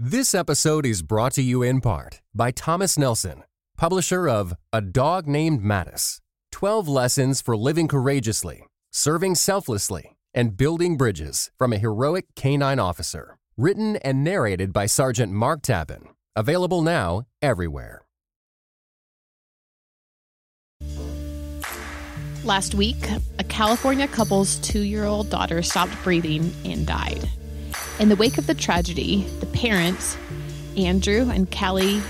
This episode is brought to you in part by Thomas Nelson, publisher of A Dog Named Mattis, 12 Lessons for Living Courageously, Serving Selflessly, and Building Bridges from a Heroic Canine Officer, written and narrated by Sergeant Mark Tabin, available now everywhere. Last week, a California couple's 2-year-old daughter stopped breathing and died. In the wake of the tragedy, the parents, Andrew and Kalley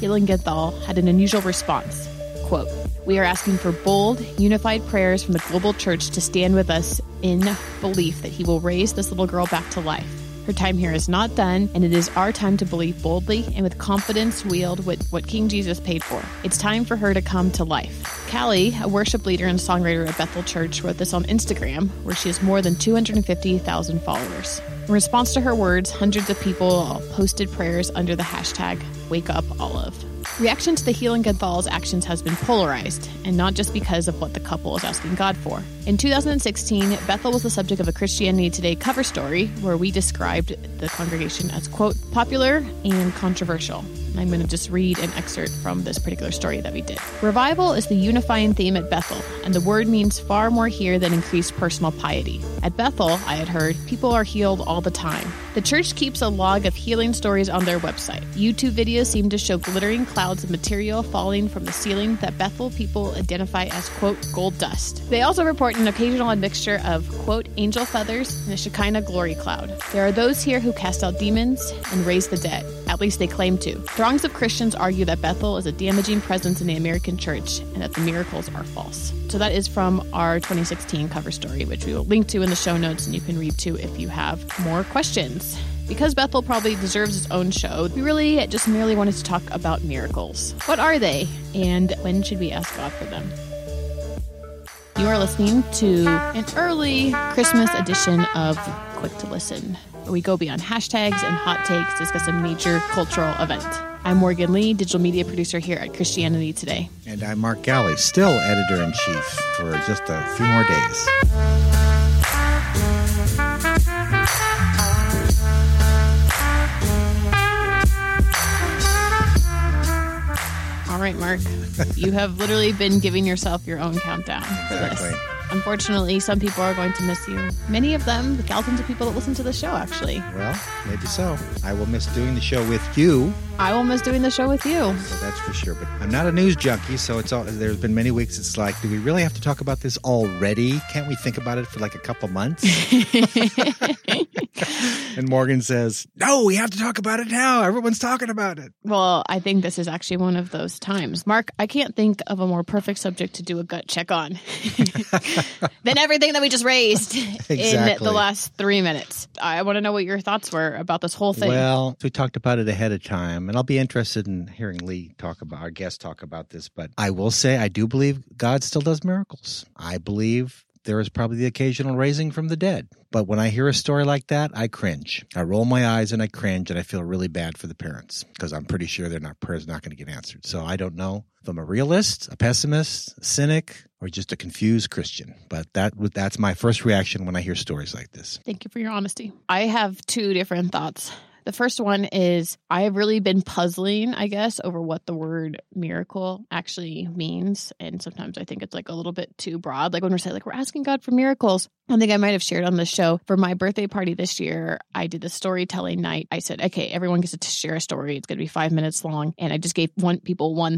Heiligenthal, had an unusual response. Quote, "We are asking for bold, unified prayers from the global church to stand with us in belief that he will raise this little girl back to life. Her time here is not done, and it is our time to believe boldly and with confidence wield what King Jesus paid for. It's time for her to come to life." Kalley, a worship leader and songwriter at Bethel Church, wrote this on Instagram, where she has more than 250,000 followers. In response to her words, hundreds of people posted prayers under the hashtag #WakeUpOlive. Reaction to the Heiligenthals' actions has been polarized, and not just because of what the couple is asking God for. In 2016, Bethel was the subject of a Christianity Today cover story where we described the congregation as, quote, "popular and controversial." I'm going to just read an excerpt from this particular story that we did. "Revival is the unifying theme at Bethel, and the word means far more here than increased personal piety. At Bethel, I had heard, people are healed all the time. The church keeps a log of healing stories on their website. YouTube videos seem to show glittering clouds of material falling from the ceiling that Bethel people identify as, quote, gold dust. They also report an occasional admixture of, quote, angel feathers and a Shekinah glory cloud. There are those here who cast out demons and raise the dead. At least they claim to. Throngs of Christians argue that Bethel is a damaging presence in the American church and that the miracles are false." So that is from our 2016 cover story, which we will link to in the show notes, and you can read to if you have more questions. Because Bethel probably deserves its own show, we really just merely wanted to talk about miracles. What are they, and when should we ask God for them? You are listening to an early Christmas edition of Quick to Listen, where we go beyond hashtags and hot takes, discuss a major cultural event. I'm Morgan Lee, digital media producer here at Christianity Today. And I'm Mark Galli, still editor-in-chief for just a few more days. All right, Mark, you have literally been giving yourself your own countdown for this. Unfortunately, some people are going to miss you. Many of them, the thousands of people that listen to the show, actually. Well, maybe so. I will miss doing the show with you. I will miss doing the show with you. So that's for sure. But I'm not a news junkie, so it's all, there's been many weeks it's like, do we really have to talk about this already? Can't we think about it for like a couple months? And Morgan says, no, we have to talk about it now. Everyone's talking about it. Well, I think this is actually one of those times. Mark, I can't think of a more perfect subject to do a gut check on than everything that we just raised in the last 3 minutes. I want to know what your thoughts were about this whole thing. Well, we talked about it ahead of time, and I'll be interested in hearing Lee talk about, our guest talk about this, but I will say I do believe God still does miracles. I believe there is probably the occasional raising from the dead. But when I hear a story like that, I cringe. I roll my eyes and I cringe, and I feel really bad for the parents because I'm pretty sure their prayer's not going to get answered. So I don't know if I'm a realist, a pessimist, a cynic, or just a confused Christian. But that's my first reaction when I hear stories like this. Thank you for your honesty. I have two different thoughts. The first one is I've really been puzzling, I guess, over what the word miracle actually means. And sometimes I think it's like a little bit too broad. Like when we're saying like we're asking God for miracles. I think I might have shared on the show for my birthday party this year, I did the storytelling night. I said, okay, everyone gets to share a story. It's going to be 5 minutes long. And I just gave one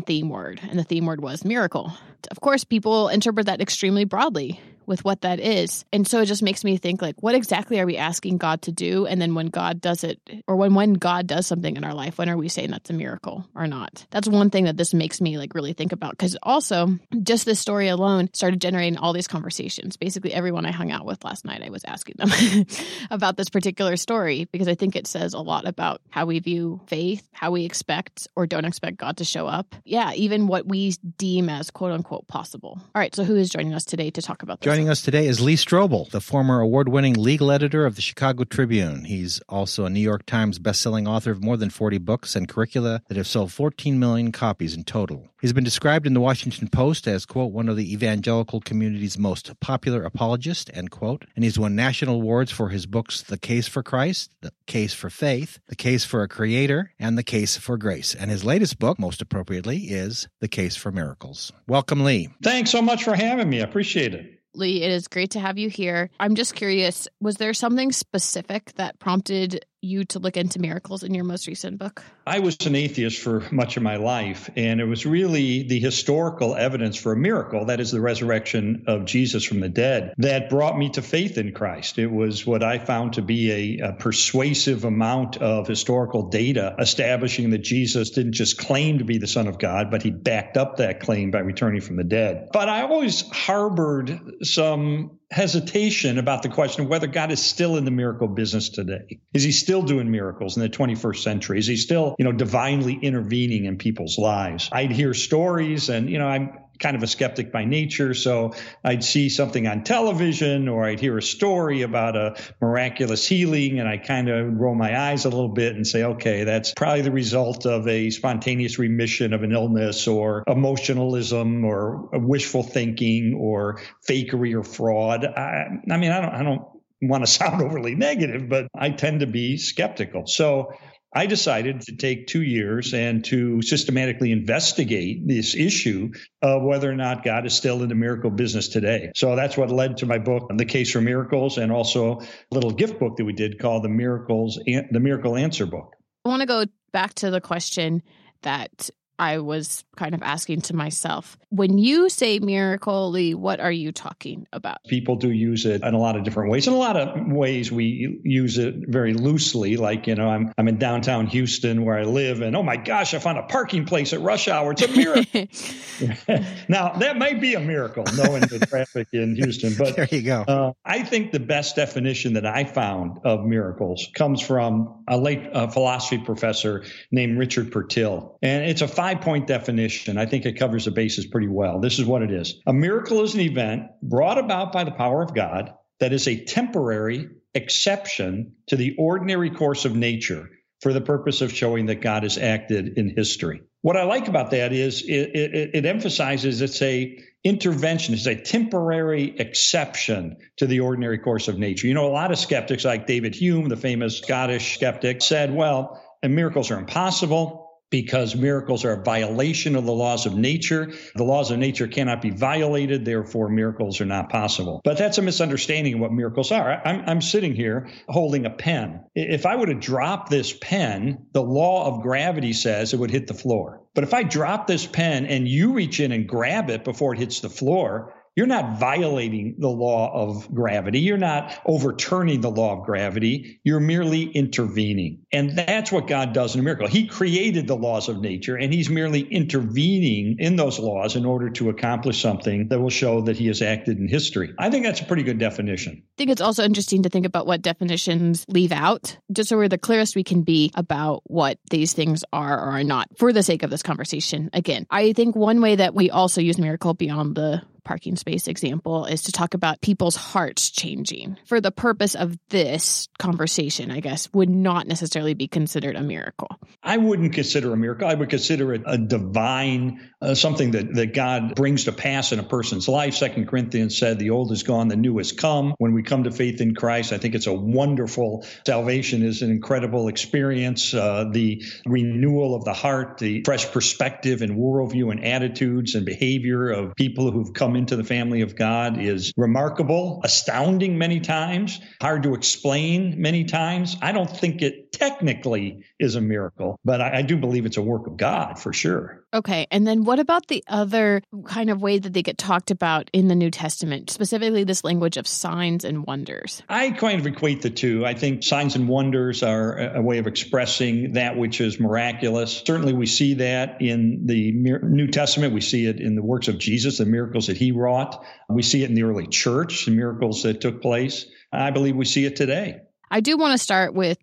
theme word. And the theme word was miracle. Of course, people interpret that extremely broadly with what that is. And so it just makes me think, like, what exactly are we asking God to do? And then when God does it, or when God does something in our life, when are we saying that's a miracle or not? That's one thing that this makes me like really think about. Because also just this story alone started generating all these conversations. Basically everyone I hung out with last night, I was asking them about this particular story, because I think it says a lot about how we view faith, how we expect or don't expect God to show up. Yeah, even what we deem as quote unquote possible. All right, so who is joining us today to talk about this? Joining us today is Lee Strobel, the former award-winning legal editor of the Chicago Tribune. He's also a New York Times best-selling author of more than 40 books and curricula that have sold 14 million copies in total. He's been described in the Washington Post as, quote, one of the evangelical community's most popular apologists, end quote, and he's won national awards for his books The Case for Christ, The Case for Faith, The Case for a Creator, and The Case for Grace. And his latest book, most appropriately, is The Case for Miracles. Welcome, Lee. Thanks so much for having me. I appreciate it. Lee, it is great to have you here. I'm just curious, was there something specific that prompted you to look into miracles in your most recent book? I was an atheist for much of my life, and it was really the historical evidence for a miracle, that is the resurrection of Jesus from the dead, that brought me to faith in Christ. It was what I found to be a persuasive amount of historical data establishing that Jesus didn't just claim to be the Son of God, but he backed up that claim by returning from the dead. But I always harbored some hesitation about the question of whether God is still in the miracle business today. Is he still doing miracles in the 21st century? Is he still, divinely intervening in people's lives? I'd hear stories and, I'm kind of a skeptic by nature. So I'd see something on television or I'd hear a story about a miraculous healing and I kind of roll my eyes a little bit and say, okay, that's probably the result of a spontaneous remission of an illness or emotionalism or wishful thinking or fakery or fraud. I don't want to sound overly negative, but I tend to be skeptical. So I decided to take 2 years and to systematically investigate this issue of whether or not God is still in the miracle business today. So that's what led to my book, The Case for Miracles, and also a little gift book that we did called The Miracle Answer Book. I want to go back to the question that I was kind of asking to myself. When you say miracle, Lee, what are you talking about? People do use it in a lot of different ways. In a lot of ways, we use it very loosely. Like, I'm in downtown Houston where I live, and oh my gosh, I found a parking place at rush hour. It's a miracle. Now, that might be a miracle, knowing the traffic in Houston. But there you go. I think the best definition that I found of miracles comes from a late philosophy professor named Richard Pertill, and it's a five-point definition. I think it covers the bases pretty well. This is what it is. A miracle is an event brought about by the power of God that is a temporary exception to the ordinary course of nature for the purpose of showing that God has acted in history. What I like about that is it emphasizes it's a intervention. It's a temporary exception to the ordinary course of nature. A lot of skeptics like David Hume, the famous Scottish skeptic, said, well, miracles are impossible, because miracles are a violation of the laws of nature. The laws of nature cannot be violated, therefore miracles are not possible. But that's a misunderstanding of what miracles are. I'm sitting here holding a pen. If I were to drop this pen, the law of gravity says it would hit the floor. But if I drop this pen and you reach in and grab it before it hits the floor, you're not violating the law of gravity. You're not overturning the law of gravity. You're merely intervening. And that's what God does in a miracle. He created the laws of nature, and he's merely intervening in those laws in order to accomplish something that will show that he has acted in history. I think that's a pretty good definition. I think it's also interesting to think about what definitions leave out, just so we're the clearest we can be about what these things are or are not for the sake of this conversation. Again, I think one way that we also use miracle beyond the parking space example is to talk about people's hearts changing. For the purpose of this conversation, I guess, would not necessarily be considered a miracle. I wouldn't consider a miracle. I would consider it a divine, something that God brings to pass in a person's life. 2 Corinthians said, the old is gone, the new has come. When we come to faith in Christ, I think it's a wonderful salvation is an incredible experience. The renewal of the heart, the fresh perspective and worldview and attitudes and behavior of people who've come into the family of God is remarkable, astounding many times, hard to explain many times. I don't think it technically is a miracle, but I do believe it's a work of God for sure. Okay. And then what about the other kind of way that they get talked about in the New Testament, specifically this language of signs and wonders? I kind of equate the two. I think signs and wonders are a way of expressing that which is miraculous. Certainly we see that in the New Testament. We see it in the works of Jesus, the miracles that he wrought. We see it in the early church, the miracles that took place. I believe we see it today. I do want to start with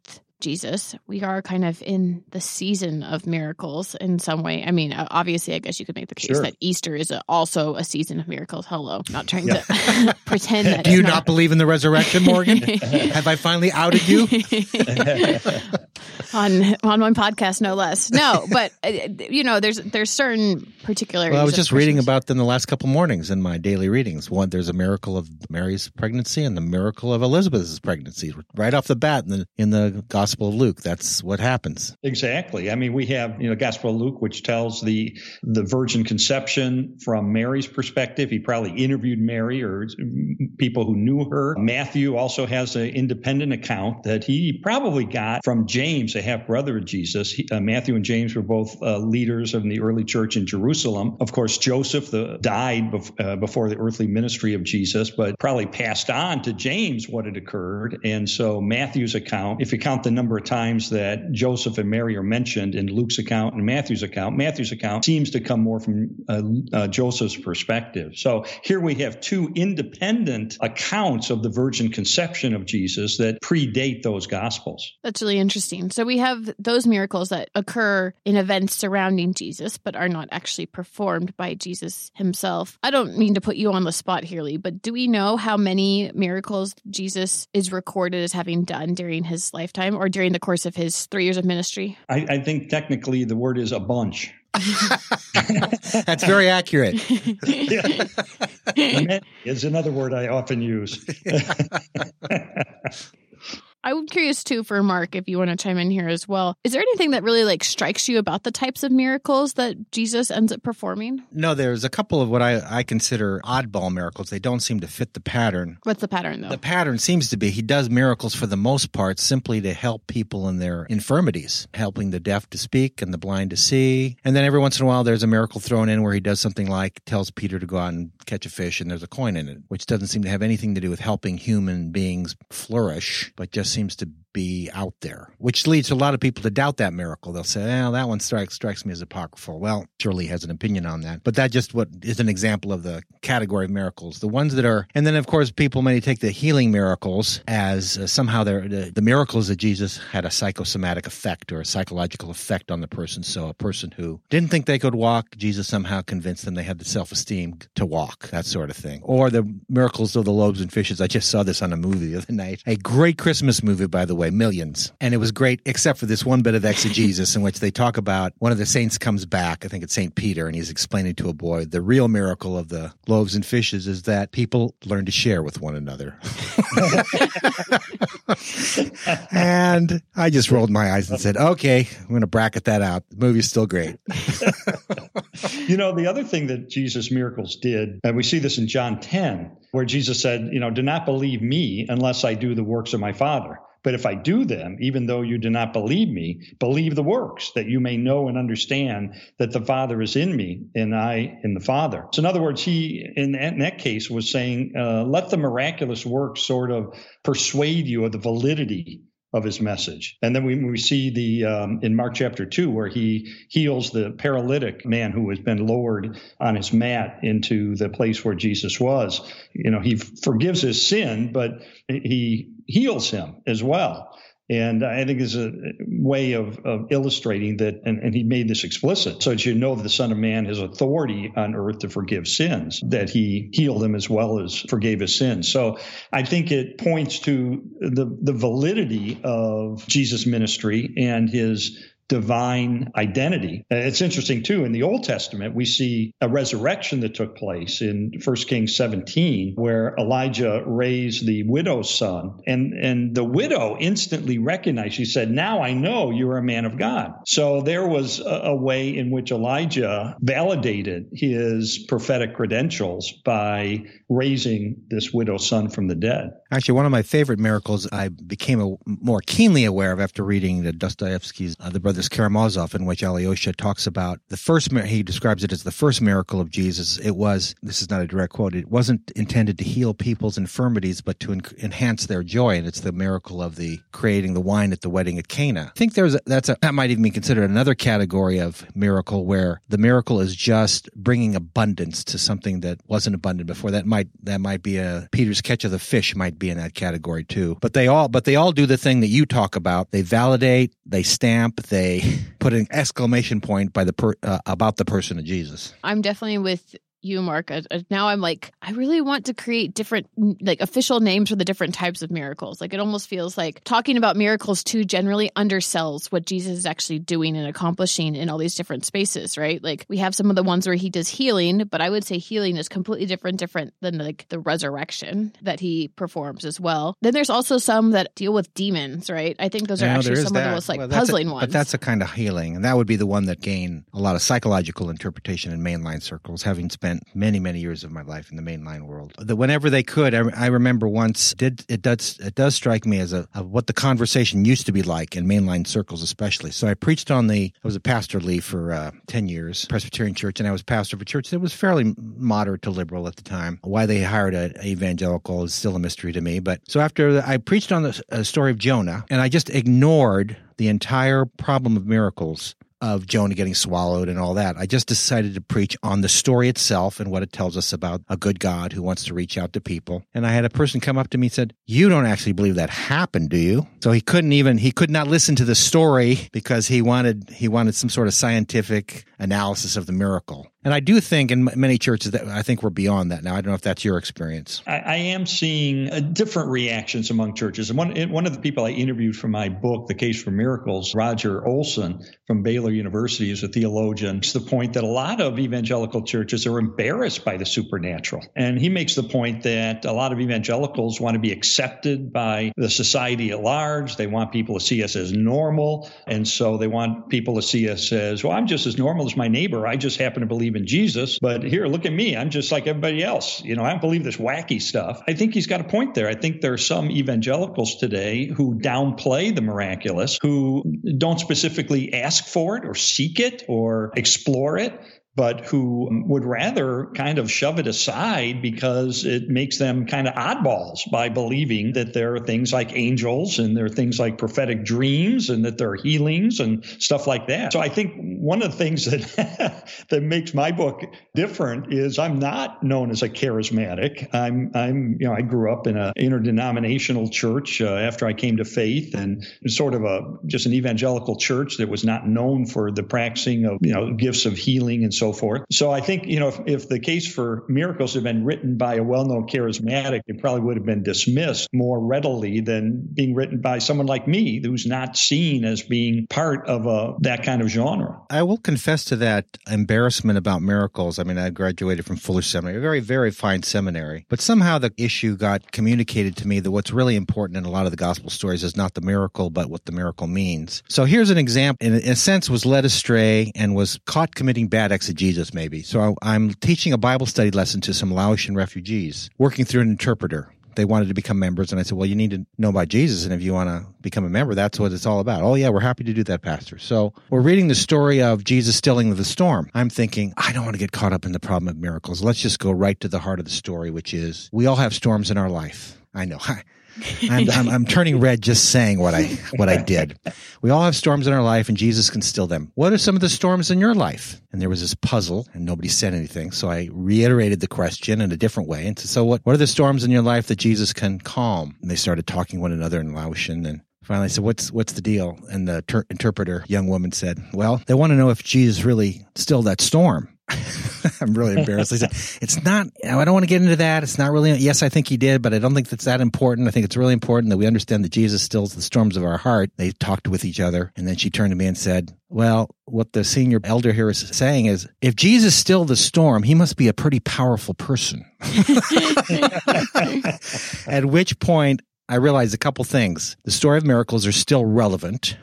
Jesus. We are kind of in the season of miracles in some way. I mean, obviously, I guess you could make the case that Easter is also a season of miracles. Hello. Not trying to pretend that. Do you not believe in the resurrection, Morgan? Have I finally outed you? On one podcast, no less. No, but, you know, there's certain particularities. Well, I was just reading about them the last couple mornings in my daily readings. One, there's a miracle of Mary's pregnancy and the miracle of Elizabeth's pregnancy right off the bat in the Gospel of Luke. That's what happens. Exactly. I mean, we have, you know, Gospel of Luke, which tells the virgin conception from Mary's perspective. He probably interviewed Mary or people who knew her. Matthew also has an independent account that he probably got from James, a half-brother of Jesus. Matthew and James were both leaders of the early church in Jerusalem. Of course, Joseph died before the earthly ministry of Jesus, but probably passed on to James what had occurred. And so Matthew's account, if you count the number of times that Joseph and Mary are mentioned in Luke's account and Matthew's account seems to come more from Joseph's perspective. So here we have two independent accounts of the virgin conception of Jesus that predate those Gospels. That's really interesting. So we have those miracles that occur in events surrounding Jesus, but are not actually performed by Jesus himself. I don't mean to put you on the spot here, Lee, but do we know how many miracles Jesus is recorded as having done during his lifetime or during the course of his 3 years of ministry? I think technically the word is a bunch. That's very accurate. Yeah. It's another word I often use. I'm curious, too, for Mark, if you want to chime in here as well. Is there anything that really strikes you about the types of miracles that Jesus ends up performing? No, there's a couple of what I consider oddball miracles. They don't seem to fit the pattern. What's the pattern, though? The pattern seems to be he does miracles for the most part simply to help people in their infirmities, helping the deaf to speak and the blind to see. And then every once in a while, there's a miracle thrown in where he does something like tells Peter to go out and catch a fish and there's a coin in it, which doesn't seem to have anything to do with helping human beings flourish, but just seems to be out there, which leads a lot of people to doubt that miracle. They'll say, oh, that one strikes me as apocryphal. Well, surely has an opinion on that. But that just what is an example of the category of miracles. The ones that are, and then of course, people may take the healing miracles as somehow the miracles that Jesus had a psychosomatic effect or a psychological effect on the person. So a person who didn't think they could walk, Jesus somehow convinced them they had the self-esteem to walk, that sort of thing. Or the miracles of the loaves and fishes. I just saw this on a movie the other night. A great Christmas movie, by the way, millions. And it was great, except for this one bit of exegesis in which they talk about one of the saints comes back, I think it's St. Peter, and he's explaining to a boy, the real miracle of the loaves and fishes is that people learn to share with one another. And I just rolled my eyes and said, okay, I'm going to bracket that out. The movie's still great. You know, the other thing that Jesus' miracles did, and we see this in John 10, where Jesus said, you know, do not believe me unless I do the works of my Father. But if I do them, even though you do not believe me, believe the works, that you may know and understand that the Father is in me and I in the Father. So in other words, he, in that case, was saying, let the miraculous works sort of persuade you of the validity of his message. And then we see in Mark chapter 2, where he heals the paralytic man who has been lowered on his mat into the place where Jesus was. You know, he forgives his sin, but he heals him as well. And I think it's a way of illustrating that, and he made this explicit, so that you know that the Son of Man has authority on earth to forgive sins, that he healed them as well as forgave his sins. So I think it points to the validity of Jesus' ministry and his divine identity. It's interesting, too, in the Old Testament, we see a resurrection that took place in 1 Kings 17, where Elijah raised the widow's son. And the widow instantly recognized, she said, now I know you're a man of God. So there was a way in which Elijah validated his prophetic credentials by raising this widow's son from the dead. Actually, one of my favorite miracles I became more keenly aware of after reading Dostoevsky's The Brother this Karamazov in which Alyosha talks about the first, he describes it as the first miracle of Jesus. It was, this is not a direct quote, it wasn't intended to heal people's infirmities, but to enhance their joy. And it's the miracle of the creating the wine at the wedding at Cana. I think there's that might even be considered another category of miracle where the miracle is just bringing abundance to something that wasn't abundant before. That might be a Peter's catch of the fish might be in that category too. But they all do the thing that you talk about. They validate, they stamp, they put an exclamation point by the about the person of Jesus. I'm definitely with you, Mark. Now I'm like, I really want to create different, like, official names for the different types of miracles. Like, it almost feels like talking about miracles too generally undersells what Jesus is actually doing and accomplishing in all these different spaces, right? Like, we have some of the ones where he does healing, but I would say healing is completely different than, like, the resurrection that he performs as well. Then there's also some that deal with demons, right? I think those are actually some of the most, like, puzzling ones. But that's a kind of healing, and that would be the one that gained a lot of psychological interpretation in mainline circles, having spent many years of my life in the mainline world. Whenever they could, I remember once, it does strike me as what the conversation used to be like in mainline circles especially. So I preached I was a pastor, Lee, for 10 years, Presbyterian Church, and I was pastor of a church that was fairly moderate to liberal at the time. Why they hired an evangelical is still a mystery to me. But so I preached on the story of Jonah, and I just ignored the entire problem of miracles, of Jonah getting swallowed and all that. I just decided to preach on the story itself and what it tells us about a good God who wants to reach out to people. And I had a person come up to me and said, "You don't actually believe that happened, do you?" So he could not listen to the story because he wanted some sort of scientific analysis of the miracle. And I do think in many churches that I think we're beyond that now. I don't know if that's your experience. I am seeing different reactions among churches. And one of the people I interviewed for my book, The Case for Miracles, Roger Olson from Baylor University, is a theologian. It's the point that a lot of evangelical churches are embarrassed by the supernatural. And he makes the point that a lot of evangelicals want to be accepted by the society at large. They want people to see us as normal. And so they want people to see us as, well, I'm just as normal as my neighbor. I just happen to believe in Jesus, but here, look at me. I'm just like everybody else. You know, I don't believe this wacky stuff. I think he's got a point there. I think there are some evangelicals today who downplay the miraculous, who don't specifically ask for it or seek it or explore it, but who would rather kind of shove it aside because it makes them kind of oddballs by believing that there are things like angels and there are things like prophetic dreams and that there are healings and stuff like that. So I think one of the things that makes my book different is I'm not known as a charismatic. I grew up in an interdenominational church after I came to faith, and sort of just an evangelical church that was not known for the practicing of, gifts of healing and so forth. So I think, if The Case for Miracles had been written by a well-known charismatic, it probably would have been dismissed more readily than being written by someone like me who's not seen as being part of that kind of genre. I will confess to that embarrassment about miracles. I mean, I graduated from Fuller Seminary, a very, very fine seminary, but somehow the issue got communicated to me that what's really important in a lot of the gospel stories is not the miracle, but what the miracle means. So here's an example, in a sense, was led astray and was caught committing bad exegesis maybe. So I'm teaching a Bible study lesson to some Laotian refugees, working through an interpreter. They wanted to become members, and I said, well, you need to know about Jesus, and if you want to become a member, that's what it's all about. Oh, yeah, we're happy to do that, Pastor. So we're reading the story of Jesus stilling the storm. I'm thinking, I don't want to get caught up in the problem of miracles. Let's just go right to the heart of the story, which is we all have storms in our life. I know. I'm turning red just saying what I did. We all have storms in our life, and Jesus can still them. What are some of the storms in your life? And there was this puzzle, and nobody said anything. So I reiterated the question in a different way. And so what are the storms in your life that Jesus can calm? And they started talking one another in Laotian, and finally I said, what's the deal? And the interpreter, young woman, said, well, they want to know if Jesus really stilled that storm. I'm really embarrassed. I said, it's not, I don't want to get into that. It's not really, yes, I think he did, but I don't think that's that important. I think it's really important that we understand that Jesus stills the storms of our heart. They talked with each other. And then she turned to me and said, well, what the senior elder here is saying is, if Jesus stilled the storm, he must be a pretty powerful person. At which point I realized a couple things. The story of miracles are still relevant.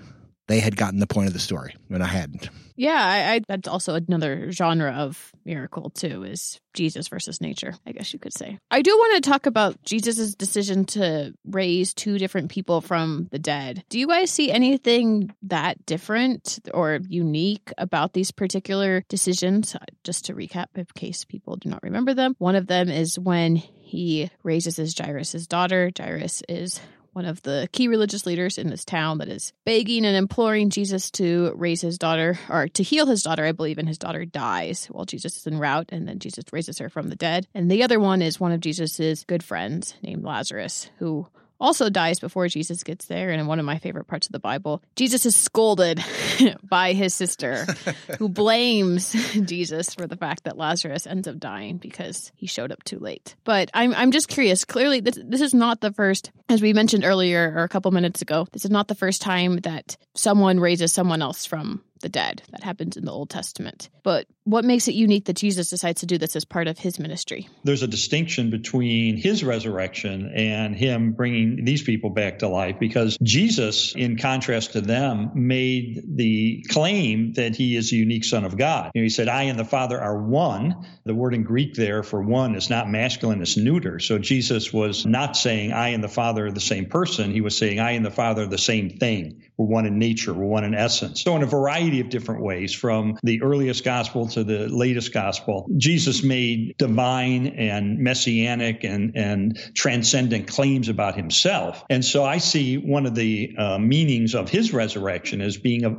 they had gotten the point of the story, and I hadn't. Yeah, that's also another genre of miracle, too, is Jesus versus nature, I guess you could say. I do want to talk about Jesus' decision to raise two different people from the dead. Do you guys see anything that different or unique about these particular decisions? Just to recap, in case people do not remember them, one of them is when he raises Jairus' daughter. Jairus is one of the key religious leaders in this town that is begging and imploring Jesus to raise his daughter, or to heal his daughter, I believe, and his daughter dies while Jesus is en route, and then Jesus raises her from the dead. And the other one is one of Jesus's good friends named Lazarus, who also dies before Jesus gets there. And in one of my favorite parts of the Bible, Jesus is scolded by his sister, who blames Jesus for the fact that Lazarus ends up dying because he showed up too late. But I'm just curious. Clearly, this is not the first, as we mentioned earlier or a couple minutes ago, this is not the first time that someone raises someone else from the dead. That happens in the Old Testament. But what makes it unique that Jesus decides to do this as part of his ministry? There's a distinction between his resurrection and him bringing these people back to life, because Jesus, in contrast to them, made the claim that he is the unique Son of God. You know, he said, I and the Father are one. The word in Greek there for one is not masculine, it's neuter. So Jesus was not saying, I and the Father are the same person. He was saying, I and the Father are the same thing. We're one in nature. We're one in essence. So in a variety of different ways, from the earliest gospel to the latest gospel, Jesus made divine and messianic and transcendent claims about himself. And so I see one of the meanings of his resurrection as being a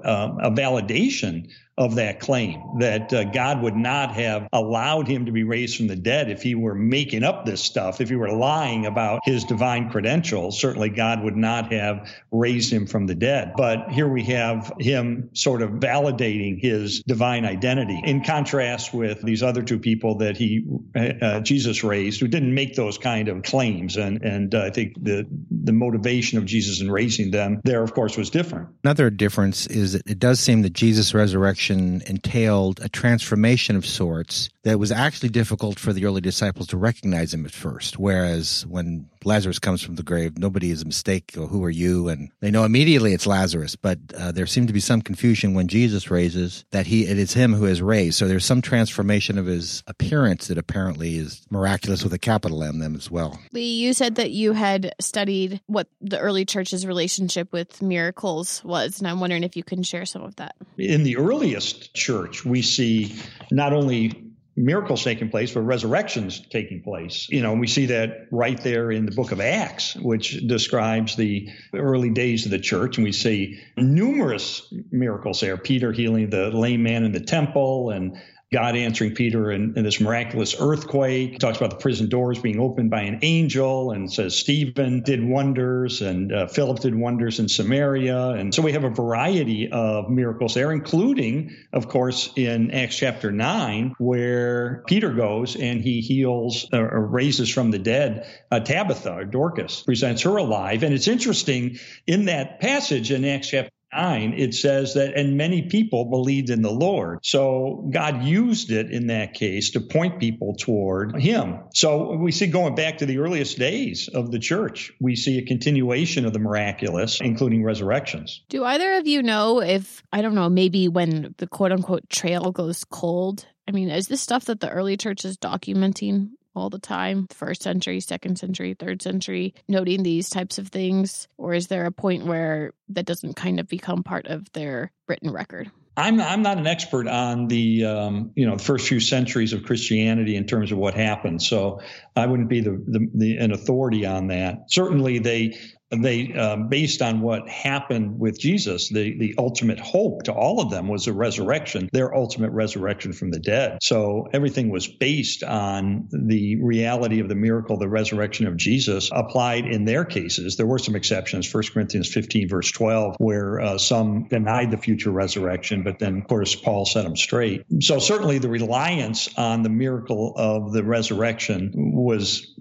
validation of that claim, that God would not have allowed him to be raised from the dead if he were making up this stuff, if he were lying about his divine credentials. Certainly God would not have raised him from the dead. But here we have him sort of validating his divine identity, in contrast with these other two people that Jesus raised, who didn't make those kind of claims. And I think the motivation of Jesus in raising them there, of course, was different. Another difference is that it does seem that Jesus' resurrection entailed a transformation of sorts that was actually difficult for the early disciples to recognize him at first, whereas when Lazarus comes from the grave, nobody is mistaken, or who are you? And they know immediately it's Lazarus, but there seemed to be some confusion when Jesus raises that it is him who is raised. So there's some transformation of his appearance that apparently is miraculous with a capital M them as well. Lee, you said that you had studied what the early church's relationship with miracles was, and I'm wondering if you can share some of that. In the earliest church, we see not only miracles taking place, but resurrections taking place. You know, we see that right there in the book of Acts, which describes the early days of the church. And we see numerous miracles there, Peter healing the lame man in the temple, and God answering Peter in this miraculous earthquake. He talks about the prison doors being opened by an angel, and says Stephen did wonders, and Philip did wonders in Samaria. And so we have a variety of miracles there, including, of course, in Acts chapter 9, where Peter goes and he heals or raises from the dead Tabitha, or Dorcas, presents her alive. And it's interesting, in that passage in Acts chapter 9, it says that, and many people believed in the Lord. So God used it in that case to point people toward him. So we see, going back to the earliest days of the church, we see a continuation of the miraculous, including resurrections. Do either of you know if, I don't know, maybe when the quote unquote trail goes cold? I mean, is this stuff that the early church is documenting all the time, first century, second century, third century, noting these types of things? Or is there a point where that doesn't kind of become part of their written record? I'm not an expert on the the first few centuries of Christianity in terms of what happened, so I wouldn't be an authority on that. Certainly, they based on what happened with Jesus, the ultimate hope to all of them was the resurrection, their ultimate resurrection from the dead. So everything was based on the reality of the miracle, the resurrection of Jesus, applied in their cases. There were some exceptions. 1 Corinthians 15, verse 12, where some denied the future resurrection, but then, of course, Paul set them straight. So certainly the reliance on the miracle of the resurrection was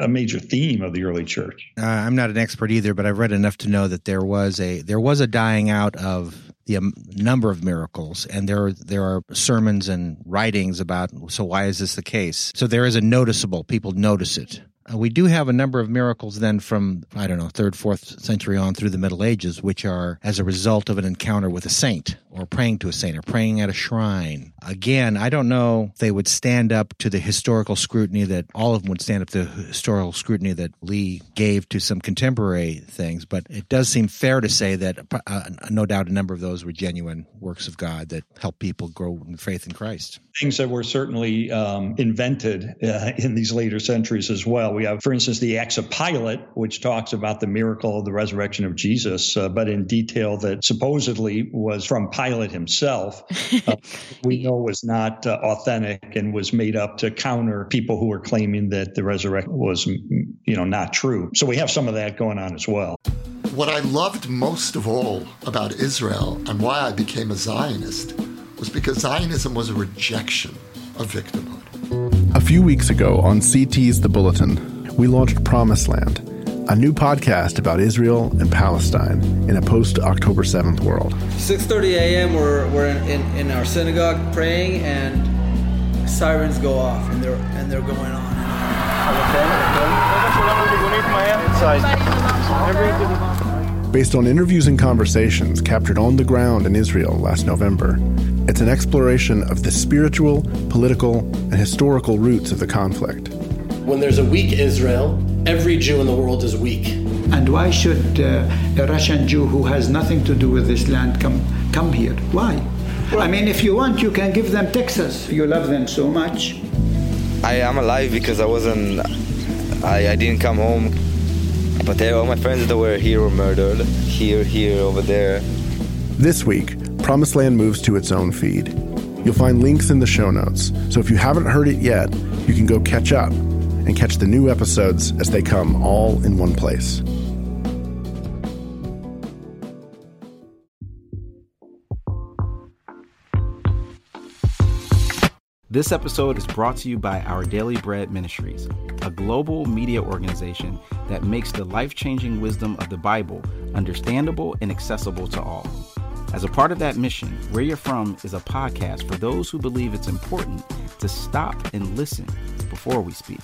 a major theme of the early church. I'm not an expert either, but I've read enough to know that there was a dying out of the number of miracles, and there are sermons and writings about, so why is this the case? So there is a noticeable, people notice it. We do have a number of miracles then from, 3rd, 4th century on through the Middle Ages, which are as a result of an encounter with a saint or praying to a saint or praying at a shrine. Again, I don't know if they would stand up to the historical scrutiny that all of them would stand up to the historical scrutiny that Lee gave to some contemporary things, but it does seem fair to say that no doubt a number of those were genuine works of God that helped people grow in faith in Christ. Things that were certainly invented in these later centuries as well. We have, for instance, the Acts of Pilate, which talks about the miracle of the resurrection of Jesus, but in detail that supposedly was from Pilate himself, we know was not authentic and was made up to counter people who were claiming that the resurrection was, not true. So we have some of that going on as well. What I loved most of all about Israel and why I became a Zionist was because Zionism was a rejection of victimhood. A few weeks ago on CT's The Bulletin, we launched Promised Land, a new podcast about Israel and Palestine in a post-October 7th world. 6:30 a.m. we're in our synagogue praying, and sirens go off, and they're going on. Based on interviews and conversations captured on the ground in Israel last November, it's an exploration of the spiritual, political, and historical roots of the conflict. When there's a weak Israel, every Jew in the world is weak. And why should a Russian Jew who has nothing to do with this land come here? Why? Well, if you want, you can give them Texas. You love them so much. I am alive because I didn't come home. But all my friends that were here were murdered. Here, over there. This week, Promised Land moves to its own feed. You'll find links in the show notes, so if you haven't heard it yet, you can go catch up and catch the new episodes as they come all in one place. This episode is brought to you by Our Daily Bread Ministries, a global media organization that makes the life-changing wisdom of the Bible understandable and accessible to all. As a part of that mission, Where You're From is a podcast for those who believe it's important to stop and listen before we speak.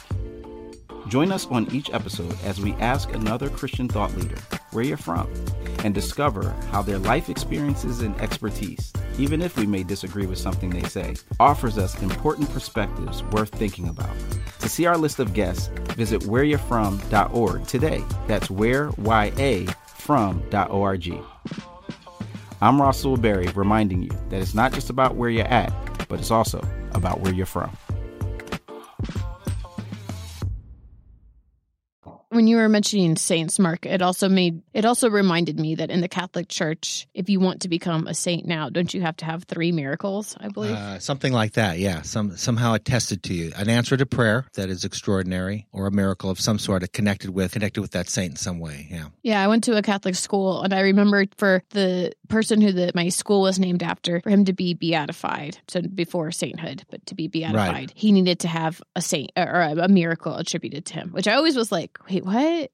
Join us on each episode as we ask another Christian thought leader where you're from and discover how their life experiences and expertise, even if we may disagree with something they say, offers us important perspectives worth thinking about. To see our list of guests, visit whereyourefrom.org today. That's whereyafrom.org. I'm Russell Berry, reminding you that it's not just about where you're at, but it's also about where you're from. When you were mentioning saints, Mark, it also reminded me that in the Catholic Church, if you want to become a saint now, don't you have to have 3 miracles, I believe? Something like that, yeah. Somehow attested to you. An answer to prayer that is extraordinary, or a miracle of some sort connected with that saint in some way, yeah. Yeah, I went to a Catholic school, and I remember for the person who my school was named after, for him to be beatified, so before sainthood, but to be beatified, right, he needed to have a saint or a miracle attributed to him, which I always was like, wait, what?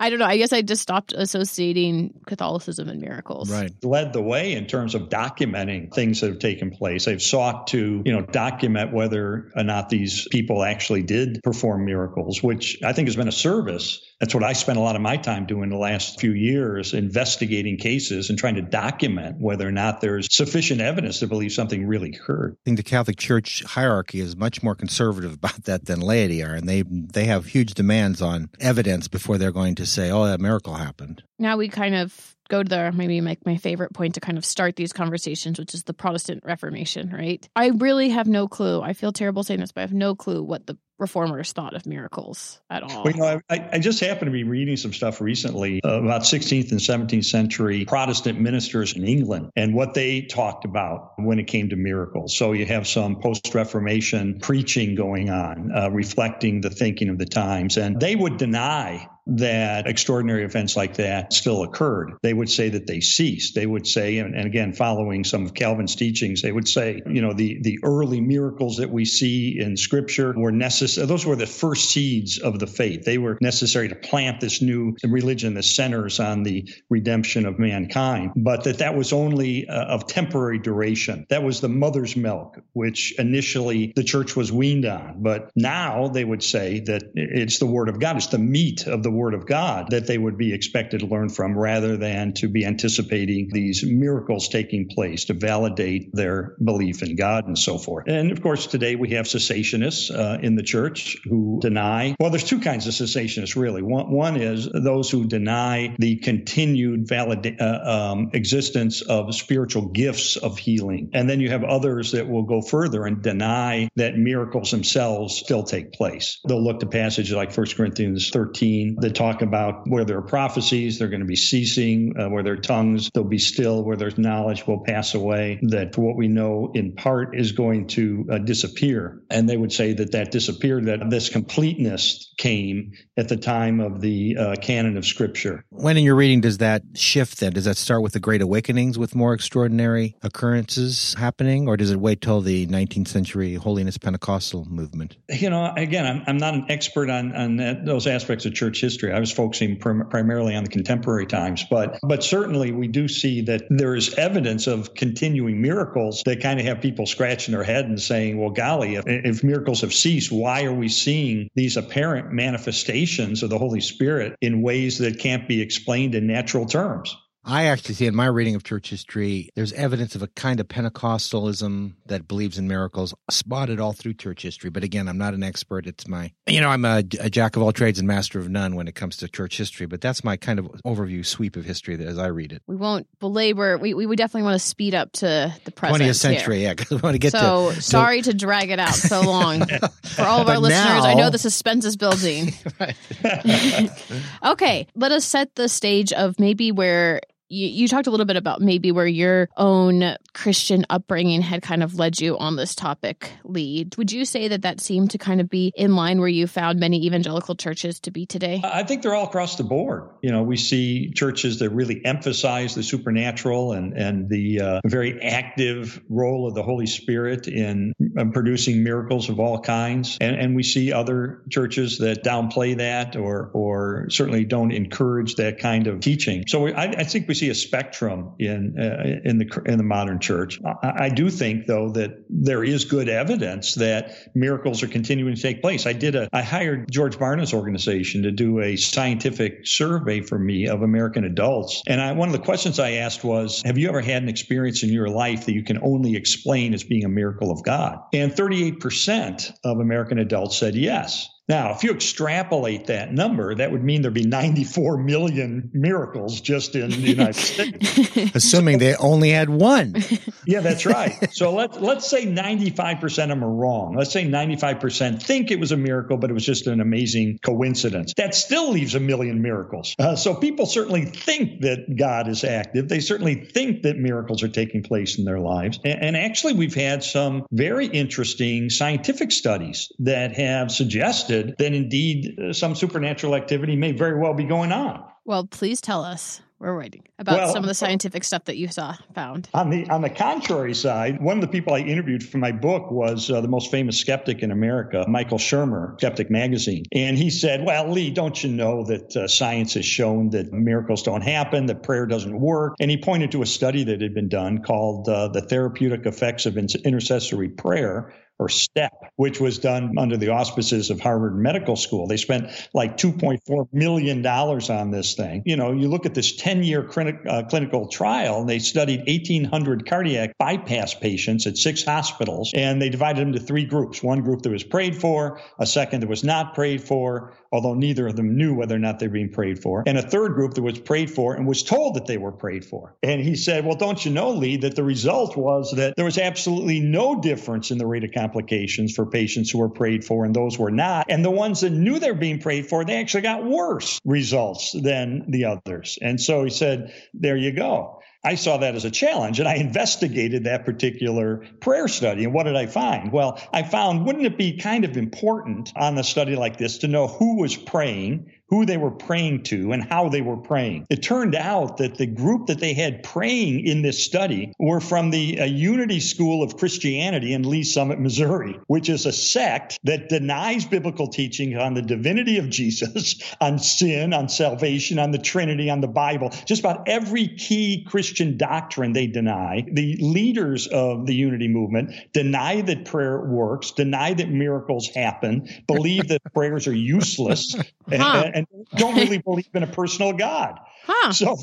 I don't know. I guess I just stopped associating Catholicism and miracles. Right. Led the way in terms of documenting things that have taken place. They've sought to, document whether or not these people actually did perform miracles, which I think has been a service. That's what I spent a lot of my time doing the last few years, investigating cases and trying to document whether or not there's sufficient evidence to believe something really occurred. I think the Catholic Church hierarchy is much more conservative about that than laity are, and they have huge demands on evidence before they're going to say, oh, that miracle happened. Now we kind of go to my favorite point to kind of start these conversations, which is the Protestant Reformation, right? I really have no clue. I feel terrible saying this, but I have no clue what the Reformers thought of miracles at all. Well, I just happened to be reading some stuff recently about 16th and 17th century Protestant ministers in England and what they talked about when it came to miracles. So you have some post-Reformation preaching going on, reflecting the thinking of the times, and they would deny that extraordinary events like that still occurred. They would say that they ceased. They would say, and again, following some of Calvin's teachings, they would say, you know, the early miracles that we see in Scripture were necessary. Those were the first seeds of the faith. They were necessary to plant this new religion that centers on the redemption of mankind, but that was only of temporary duration. That was the mother's milk, which initially the church was weaned on. But now they would say that it's the Word of God. It's the meat of the Word of God that they would be expected to learn from, rather than to be anticipating these miracles taking place to validate their belief in God and so forth. And of course, today we have cessationists in the church who deny. Well, there's two kinds of cessationists, really. One is those who deny the continued existence of spiritual gifts of healing. And then you have others that will go further and deny that miracles themselves still take place. They'll look to passages like 1 Corinthians 13 that talk about where there are prophecies, they're going to be ceasing, where there are tongues, they'll be still, where there's knowledge will pass away, that what we know in part is going to disappear. And they would say that disappeared, that this completeness came at the time of the canon of Scripture. When in your reading does that shift then? Does that start with the Great Awakenings with more extraordinary occurrences happening, or does it wait till the 19th century Holiness Pentecostal movement? You know, again, I'm not an expert on those aspects of church history. I was focusing primarily on the contemporary times, but certainly we do see that there is evidence of continuing miracles that kind of have people scratching their head and saying, well, golly, if miracles have ceased, why are we seeing these apparent manifestations of the Holy Spirit in ways that can't be explained in natural terms? I actually see in my reading of church history, there's evidence of a kind of Pentecostalism that believes in miracles spotted all through church history. But again, I'm not an expert. It's I'm a jack of all trades and master of none when it comes to church history. But that's my kind of overview sweep of history as I read it. We won't belabor. We would definitely want to speed up to the present 20th century, here. Yeah, because we want to get to... So sorry to drag it out so long. For all of our listeners, I know the suspense is building. Okay, let us set the stage of maybe where... You talked a little bit about maybe where your own Christian upbringing had kind of led you on this topic, Lee. Would you say that seemed to kind of be in line where you found many evangelical churches to be today? I think they're all across the board. You know, we see churches that really emphasize the supernatural and the very active role of the Holy Spirit in producing miracles of all kinds. And we see other churches that downplay that or certainly don't encourage that kind of teaching. So I think we see a spectrum in the modern church. I do think, though, that there is good evidence that miracles are continuing to take place. I hired George Barna's organization to do a scientific survey for me of American adults, and one of the questions I asked was, "Have you ever had an experience in your life that you can only explain as being a miracle of God?" And 38% of American adults said yes. Now, if you extrapolate that number, that would mean there'd be 94 million miracles just in the United States. Assuming they only had one. Yeah, that's right. So let's say 95% of them are wrong. Let's say 95% think it was a miracle, but it was just an amazing coincidence. That still leaves a million miracles. So people certainly think that God is active. They certainly think that miracles are taking place in their lives. And actually, we've had some very interesting scientific studies that have suggested then indeed some supernatural activity may very well be going on. Well, please tell us. We're waiting about some of the scientific stuff that you found. On the contrary side, one of the people I interviewed for my book was the most famous skeptic in America, Michael Shermer, Skeptic Magazine. And he said, well, Lee, don't you know that science has shown that miracles don't happen, that prayer doesn't work? And he pointed to a study that had been done called The Therapeutic Effects of Intercessory Prayer, or STEP, which was done under the auspices of Harvard Medical School. They spent like $2.4 million on this thing. You know, you look at this 10-year clinical trial, and they studied 1,800 cardiac bypass patients at 6 hospitals, and they divided them into 3 groups. One group that was prayed for, a second that was not prayed for, although neither of them knew whether or not they were being prayed for, and a third group that was prayed for and was told that they were prayed for. And he said, well, don't you know, Lee, that the result was that there was absolutely no difference in the rate of complications for patients who were prayed for and those who were not. And the ones that knew they were being prayed for, they actually got worse results than the others. And so he said, there you go. I saw that as a challenge, and I investigated that particular prayer study. And what did I find? Well, I found, wouldn't it be kind of important on a study like this to know who was praying, who they were praying to and how they were praying. It turned out that the group that they had praying in this study were from the Unity School of Christianity in Lee's Summit, Missouri, which is a sect that denies biblical teaching on the divinity of Jesus, on sin, on salvation, on the Trinity, on the Bible. Just about every key Christian doctrine they deny. The leaders of the Unity movement deny that prayer works, deny that miracles happen, believe that prayers are useless, and don't really believe in a personal God. So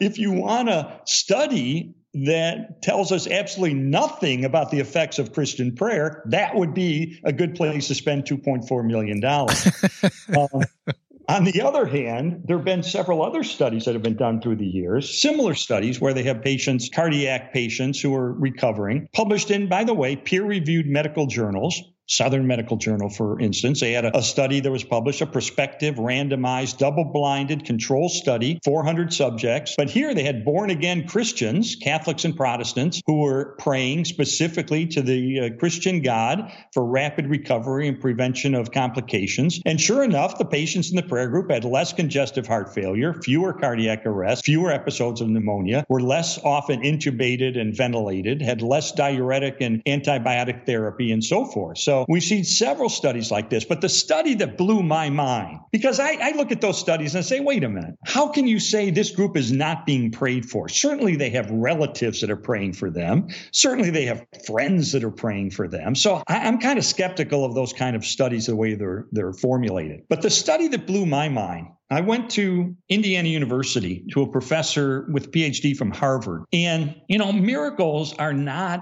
if you want to study that tells us absolutely nothing about the effects of Christian prayer, that would be a good place to spend $2.4 million. On the other hand, there have been several other studies that have been done through the years, similar studies where they have patients, cardiac patients who are recovering, published in, by the way, peer-reviewed medical journals. Southern Medical Journal, for instance, they had a study that was published, a prospective, randomized, double-blinded control study, 400 subjects. But here they had born-again Christians, Catholics and Protestants, who were praying specifically to the Christian God for rapid recovery and prevention of complications. And sure enough, the patients in the prayer group had less congestive heart failure, fewer cardiac arrests, fewer episodes of pneumonia, were less often intubated and ventilated, had less diuretic and antibiotic therapy, and so forth. So we've seen several studies like this, but the study that blew my mind, because I look at those studies and I say, wait a minute, how can you say this group is not being prayed for? Certainly they have relatives that are praying for them. Certainly they have friends that are praying for them. So I'm kind of skeptical of those kind of studies, the way they're formulated. But the study that blew my mind, I went to Indiana University to a professor with a PhD from Harvard. And, you know, miracles are not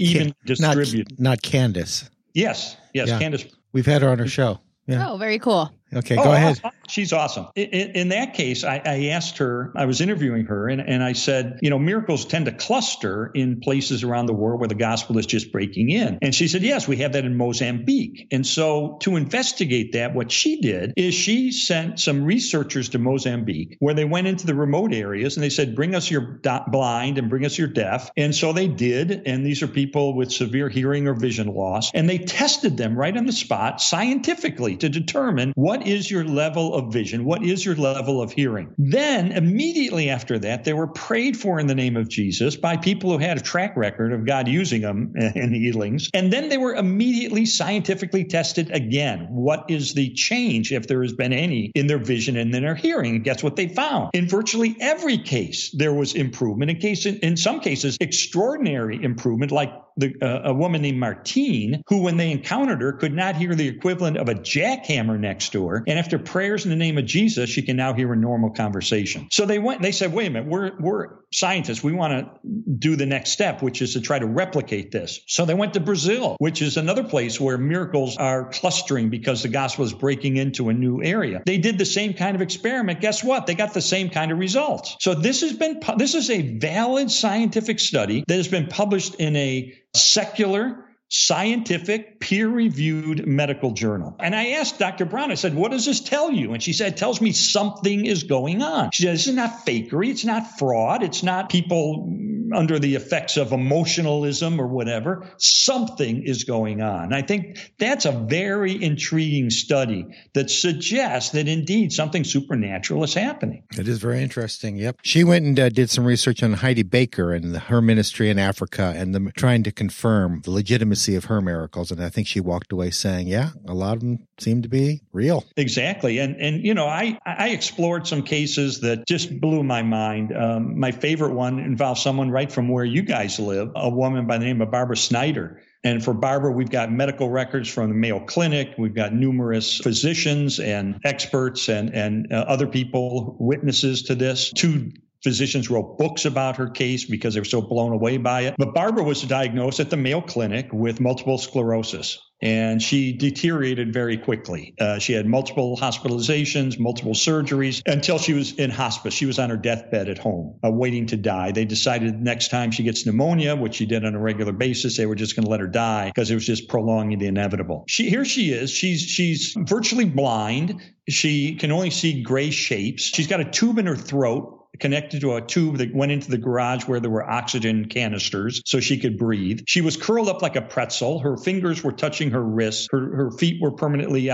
even distributed. Not Candace. Yes, yeah. Candace. We've had her on her show. Yeah. Oh, very cool. Okay, go ahead. She's awesome. In that case, I asked her, I was interviewing her, and I said, you know, miracles tend to cluster in places around the world where the gospel is just breaking in. And she said, yes, we have that in Mozambique. And so to investigate that, what she did is she sent some researchers to Mozambique, where they went into the remote areas and they said, bring us your blind and bring us your deaf. And so they did. And these are people with severe hearing or vision loss. And they tested them right on the spot scientifically to determine what is your level of vision? What is your level of hearing? Then immediately after that, they were prayed for in the name of Jesus by people who had a track record of God using them in the healings. And then they were immediately scientifically tested again. What is the change, if there has been any, in their vision and in their hearing? And guess what they found? In virtually every case, there was improvement. In some cases, extraordinary improvement, like a woman named Martine, who when they encountered her could not hear the equivalent of a jackhammer next to her. And after prayers in the name of Jesus, she can now hear a normal conversation. So they went, they said, wait a minute, we're scientists. We want to do the next step, which is to try to replicate this. So they went to Brazil, which is another place where miracles are clustering because the gospel is breaking into a new area. They did the same kind of experiment. Guess what? They got the same kind of results. So this is a valid scientific study that has been published in a secular, scientific, peer-reviewed medical journal. And I asked Dr. Brown, I said, what does this tell you? And she said, it tells me something is going on. She said, this is not fakery. It's not fraud. It's not people under the effects of emotionalism or whatever. Something is going on. I think that's a very intriguing study that suggests that indeed something supernatural is happening. It is very interesting. Yep. She went and did some research on Heidi Baker and her ministry in Africa and them trying to confirm the legitimacy of her miracles. And I think she walked away saying, yeah, a lot of them seem to be real. Exactly. And you know, I explored some cases that just blew my mind. My favorite one involves someone right from where you guys live, a woman by the name of Barbara Snyder. And for Barbara, we've got medical records from the Mayo Clinic. We've got numerous physicians and experts and other people, witnesses to this. Two physicians wrote books about her case because they were so blown away by it. But Barbara was diagnosed at the Mayo Clinic with multiple sclerosis. And she deteriorated very quickly. She had multiple hospitalizations, multiple surgeries, until she was in hospice. She was on her deathbed at home, waiting to die. They decided next time she gets pneumonia, which she did on a regular basis, they were just going to let her die because it was just prolonging the inevitable. Here she is. She's virtually blind. She can only see gray shapes. She's got a tube in her throat connected to a tube that went into the garage where there were oxygen canisters so she could breathe. She was curled up like a pretzel. Her fingers were touching her wrists. Her feet were permanently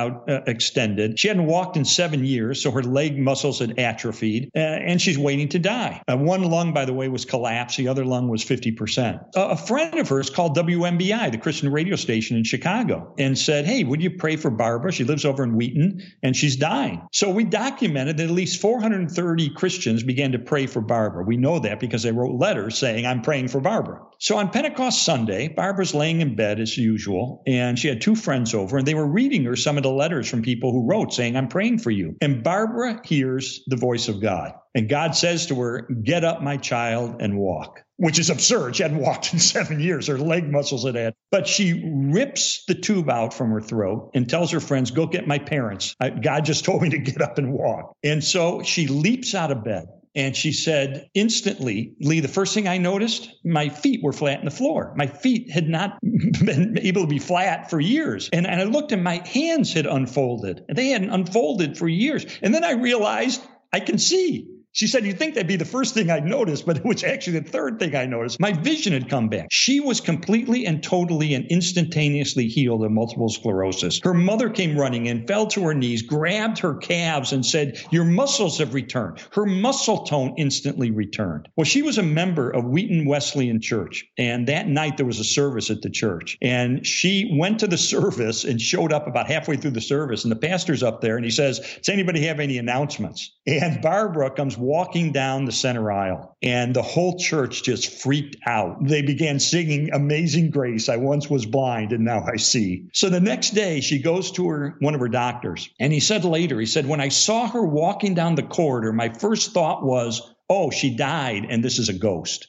extended. She hadn't walked in 7 years, so her leg muscles had atrophied, and she's waiting to die. One lung, by the way, was collapsed. The other lung was 50%. A friend of hers called WMBI, the Christian radio station in Chicago, and said, hey, would you pray for Barbara? She lives over in Wheaton, and she's dying. So we documented that at least 430 Christians began to pray for Barbara. We know that because they wrote letters saying, I'm praying for Barbara. So on Pentecost Sunday, Barbara's laying in bed as usual, and she had two friends over, and they were reading her some of the letters from people who wrote saying, I'm praying for you. And Barbara hears the voice of God. And God says to her, get up, my child, and walk, which is absurd. She hadn't walked in 7 years. Her leg muscles had atrophied. But she rips the tube out from her throat and tells her friends, go get my parents. God just told me to get up and walk. And so she leaps out of bed. And she said, instantly, Lee, the first thing I noticed, my feet were flat on the floor. My feet had not been able to be flat for years. And I looked and my hands had unfolded. They hadn't unfolded for years. And then I realized I can see. She said, you'd think that'd be the first thing I'd noticed, but it was actually the third thing I noticed. My vision had come back. She was completely and totally and instantaneously healed of multiple sclerosis. Her mother came running in, fell to her knees, grabbed her calves and said, your muscles have returned. Her muscle tone instantly returned. Well, she was a member of Wheaton Wesleyan Church. And that night there was a service at the church. And she went to the service and showed up about halfway through the service. And the pastor's up there and he says, does anybody have any announcements? And Barbara comes walking down the center aisle, and the whole church just freaked out. They began singing Amazing Grace, I once was blind and now I see. So the next day she goes to one of her doctors, and he said later, he said, when I saw her walking down the corridor, my first thought was, oh, she died and this is a ghost.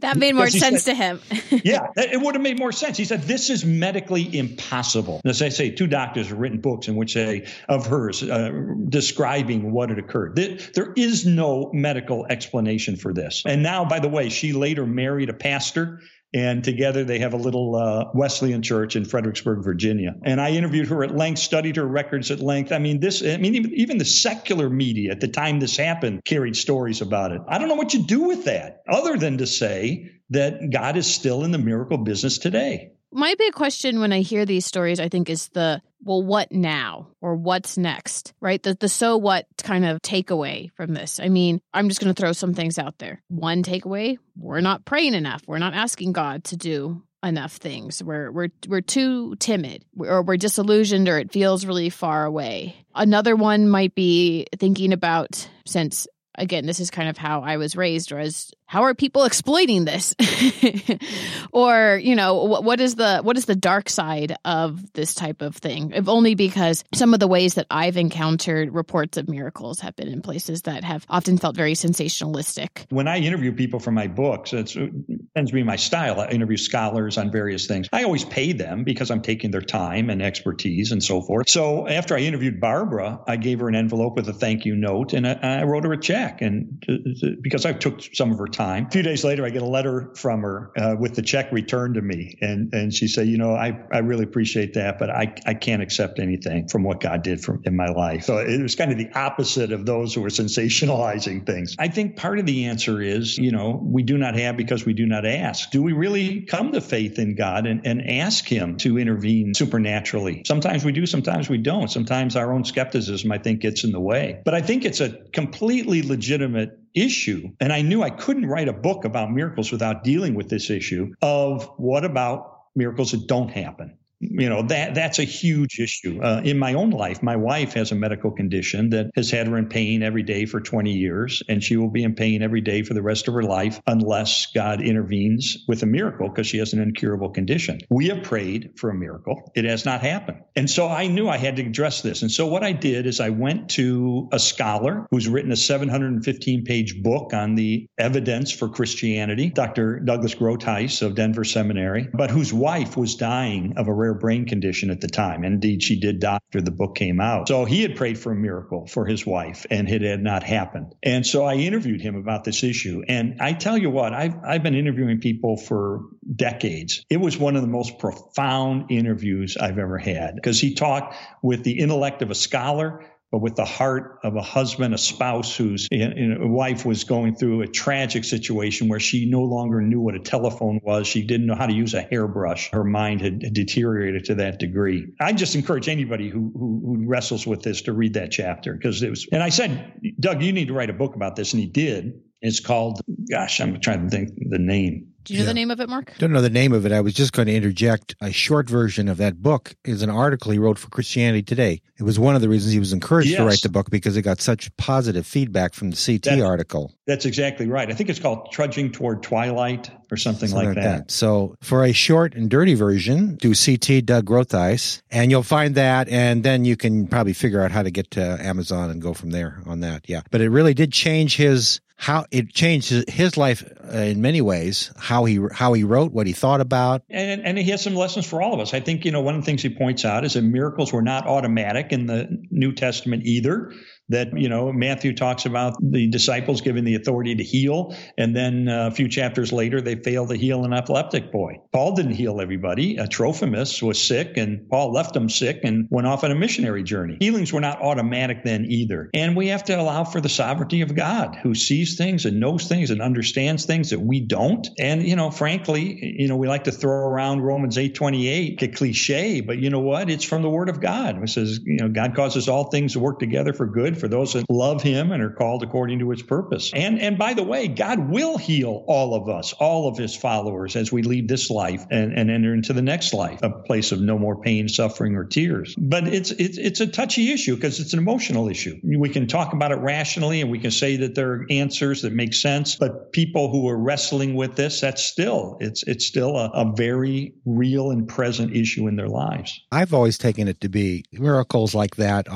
That made more sense to him. Yeah, it would have made more sense. He said, this is medically impossible. And as I say, two doctors have written books in which they, of hers, describing what had occurred. There is no medical explanation for this. And now, by the way, she later married a pastor. And together they have a little Wesleyan church in Fredericksburg, Virginia. And I interviewed her at length, studied her records at length. Even the secular media at the time this happened carried stories about it. I don't know what you do with that other than to say that God is still in the miracle business today. My big question when I hear these stories, I think, is what now or what's next, right? The so what kind of takeaway from this. I mean, I'm just going to throw some things out there. One takeaway, we're not praying enough. We're not asking God to do enough things. We're too timid, or we're disillusioned, or it feels really far away. Another one might be thinking about, since, again, this is kind of how I was raised, was how are people exploiting this? Or, what is the dark side of this type of thing? If only because some of the ways that I've encountered reports of miracles have been in places that have often felt very sensationalistic. When I interview people for my books, it tends to be my style. I interview scholars on various things. I always pay them because I'm taking their time and expertise and so forth. So after I interviewed Barbara, I gave her an envelope with a thank you note, and I wrote her a check, and because I took some of her time. A few days later, I get a letter from her with the check returned to me. And she said, I really appreciate that, but I can't accept anything from what God did in my life. So it was kind of the opposite of those who are sensationalizing things. I think part of the answer is, we do not have because we do not ask. Do we really come to faith in God and ask him to intervene supernaturally? Sometimes we do, sometimes we don't. Sometimes our own skepticism, I think, gets in the way. But I think it's a completely legitimate issue, and I knew I couldn't write a book about miracles without dealing with this issue of what about miracles that don't happen? That's a huge issue. In my own life, my wife has a medical condition that has had her in pain every day for 20 years, and she will be in pain every day for the rest of her life unless God intervenes with a miracle because she has an incurable condition. We have prayed for a miracle. It has not happened. And so I knew I had to address this. And so what I did is I went to a scholar who's written a 715-page book on the evidence for Christianity, Dr. Douglas Groothuis of Denver Seminary, but whose wife was dying of a rare brain condition at the time. Indeed, she did die after the book came out. So he had prayed for a miracle for his wife, and it had not happened. And so I interviewed him about this issue. And I tell you what, I've been interviewing people for decades. It was one of the most profound interviews I've ever had because he talked with the intellect of a scholar, with the heart of a husband, a spouse whose wife was going through a tragic situation where she no longer knew what a telephone was. She didn't know how to use a hairbrush. Her mind had deteriorated to that degree. I just encourage anybody who wrestles with this to read that chapter, because it was, and I said, Doug, you need to write a book about this. And he did. It's called, gosh, I'm trying to think the name. Do you know the name of it, Mark? Don't know the name of it. I was just going to interject. A short version of that book is an article he wrote for Christianity Today. It was one of the reasons he was encouraged to write the book, because it got such positive feedback from the CT article. That's exactly right. I think it's called Trudging Toward Twilight or something like that. So for a short and dirty version, do CT Doug Groothuis, and you'll find that, and then you can probably figure out how to get to Amazon and go from there on that. Yeah. But it really did change his life in many ways, how he wrote, what he thought about. And he has some lessons for all of us. I think, one of the things he points out is that miracles were not automatic in the New Testament either. That, Matthew talks about the disciples given the authority to heal, and then a few chapters later, they fail to heal an epileptic boy. Paul didn't heal everybody. Trophimus was sick, and Paul left him sick and went off on a missionary journey. Healings were not automatic then either. And we have to allow for the sovereignty of God, who sees things and knows things and understands things that we don't. And, we like to throw around Romans 8:28, a cliche, but you know what? It's from the Word of God. It says, God causes all things to work together for good for those that love him and are called according to his purpose. And by the way, God will heal all of us, all of his followers, as we leave this life and enter into the next life, a place of no more pain, suffering, or tears. But it's a touchy issue, because it's an emotional issue. We can talk about it rationally, and we can say that there are answers that make sense. But people who are wrestling with this, it's still a very real and present issue in their lives. I've always taken it to be miracles like that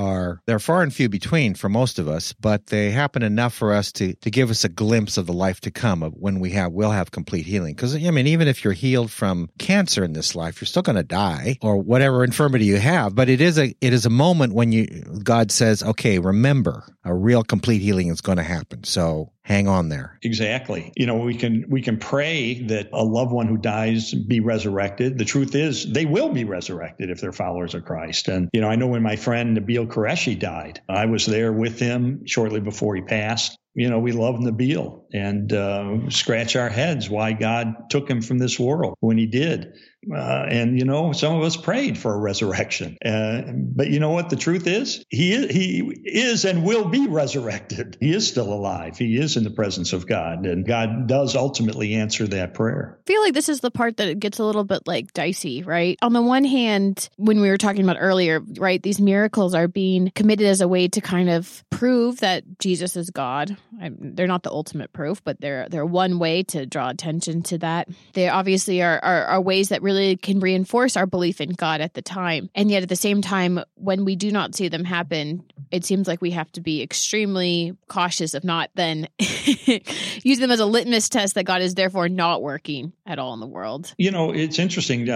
they're far and few between for most of us, but they happen enough for us to give us a glimpse of the life to come, of when we'll have complete healing. Because, even if you're healed from cancer in this life, you're still going to die, or whatever infirmity you have. But it is a moment when God says, okay, remember, a real complete healing is going to happen. So hang on there. Exactly. We can pray that a loved one who dies be resurrected. The truth is, they will be resurrected if they're followers of Christ. And, I know when my friend Nabeel Qureshi died, I was there with him shortly before he passed. We love Nabeel and scratch our heads why God took him from this world when he did. And some of us prayed for a resurrection. But you know what the truth is? He is and will be resurrected. He is still alive. He is in the presence of God. And God does ultimately answer that prayer. I feel like this is the part that it gets a little bit dicey, right? On the one hand, when we were talking about earlier, right, these miracles are being committed as a way to kind of prove that Jesus is God. They're not the ultimate proof, but they're one way to draw attention to that. They obviously are ways that really can reinforce our belief in God at the time. And yet at the same time, when we do not see them happen, it seems like we have to be extremely cautious of not then use them as a litmus test that God is therefore not working at all in the world. It's interesting.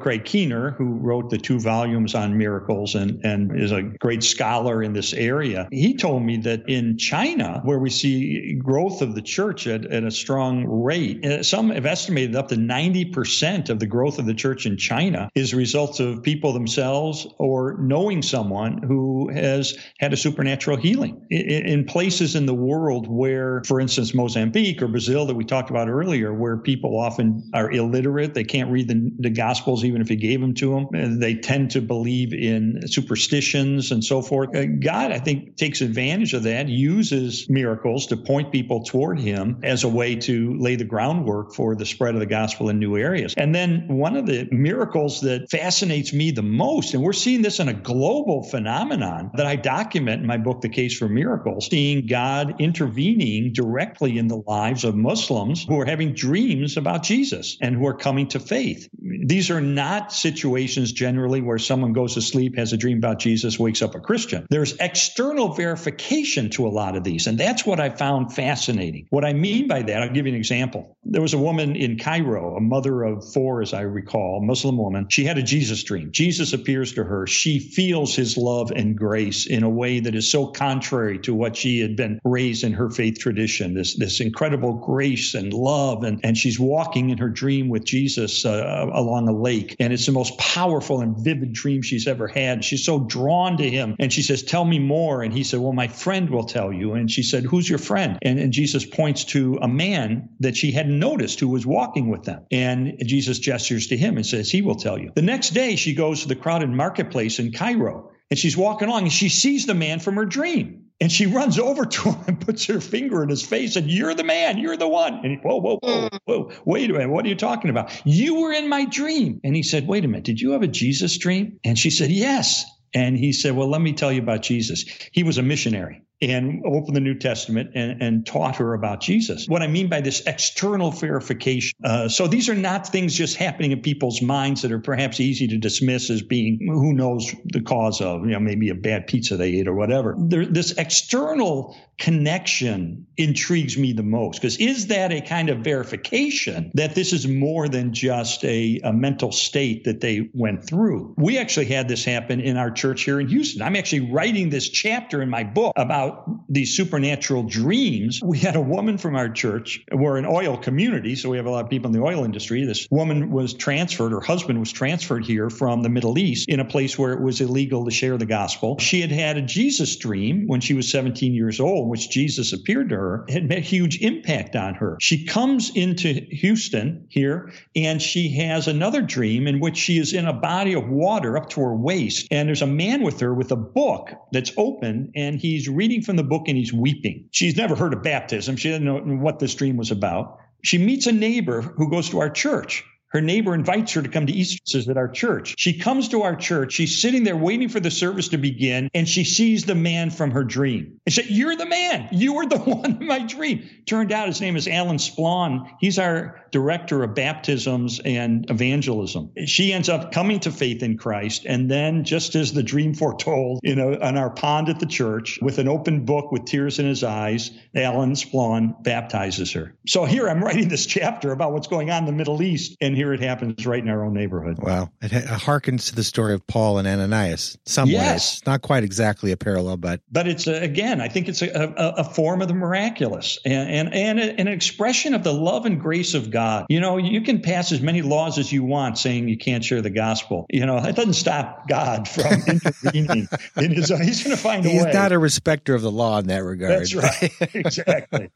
Craig Keener, who wrote the 2 volumes on miracles and is a great scholar in this area, he told me that in China, where we see growth of the church at a strong rate, some have estimated up to 90% of the growth of the church in China is results of people themselves or knowing someone who has had a supernatural healing. In places in the world where, for instance, Mozambique or Brazil that we talked about earlier, where people often are illiterate, they can't read the Gospels even if you gave them to them, and they tend to believe in superstitions and so forth. God, I think, takes advantage of that, uses miracles to point people toward him as a way to lay the groundwork for the spread of the gospel in new areas. And then one of the miracles that fascinates me the most, and we're seeing this in a global phenomenon that I document in my book, The Case for Miracles, seeing God intervening directly in the lives of Muslims who are having dreams about Jesus and who are coming to faith. These are not situations generally where someone goes to sleep, has a dream about Jesus, wakes up a Christian. There's external verification to a lot of these, and that's what I found fascinating. What I mean by that, I'll give you an example. There was a woman in Cairo, a mother of 4, as I recall, Muslim woman. She had a Jesus dream. Jesus appears to her. She feels his love and grace in a way that is so contrary to what she had been raised in her faith tradition, this incredible grace and love, and she's walking walking in her dream with Jesus along a lake. And it's the most powerful and vivid dream she's ever had. She's so drawn to him. And she says, tell me more. And he said, well, my friend will tell you. And she said, who's your friend? And Jesus points to a man that she hadn't noticed who was walking with them. And Jesus gestures to him and says, he will tell you. The next day, she goes to the crowded marketplace in Cairo. And she's walking along and she sees the man from her dream. And she runs over to him and puts her finger in his face and you're the man, you're the one. And he, whoa, wait a minute, what are you talking about? You were in my dream. And he said, wait a minute, did you have a Jesus dream? And she said, yes. And he said, well, let me tell you about Jesus. He was a missionary and opened the New Testament and taught her about Jesus. What I mean by this external verification. So these are not things just happening in people's minds that are perhaps easy to dismiss as being who knows the cause of, you know, maybe a bad pizza they ate or whatever. This external connection intrigues me the most, because is that a kind of verification that this is more than just a mental state that they went through? We actually had this happen in our church here in Houston. I'm actually writing this chapter in my book about these supernatural dreams. We had a woman from our church. We're an oil community, so we have a lot of people in the oil industry. This woman was transferred, her husband was transferred here from the Middle East in a place where it was illegal to share the gospel. She had had a Jesus dream when she was 17 years old, which Jesus appeared to her, had made a huge impact on her. She comes into Houston here, and she has another dream in which she is in a body of water up to her waist, and there's a man with her with a book that's open, and he's reading from the book, and he's weeping. She's never heard of baptism. She didn't know what this dream was about. She meets a neighbor who goes to our church. Her neighbor invites her to come to Easter at our church. She comes to our church. She's sitting there waiting for the service to begin, and she sees the man from her dream. And she said, you're the man. You were the one in my dream. Turned out his name is Alan Splawn. He's our director of baptisms and evangelism. She ends up coming to faith in Christ, and then just as the dream foretold, on our pond at the church, with an open book with tears in his eyes, Alan Splawn baptizes her. So here I'm writing this chapter about what's going on in the Middle East, and here it happens right in our own neighborhood. Wow. It harkens to the story of Paul and Ananias. Some ways. Not quite exactly a parallel, but... But it's, again, I think it's a form of the miraculous and an expression of the love and grace of God. You can pass as many laws as you want saying you can't share the gospel. It doesn't stop God from intervening in his own. He's going to find a way. He's not a respecter of the law in that regard. That's right. Exactly.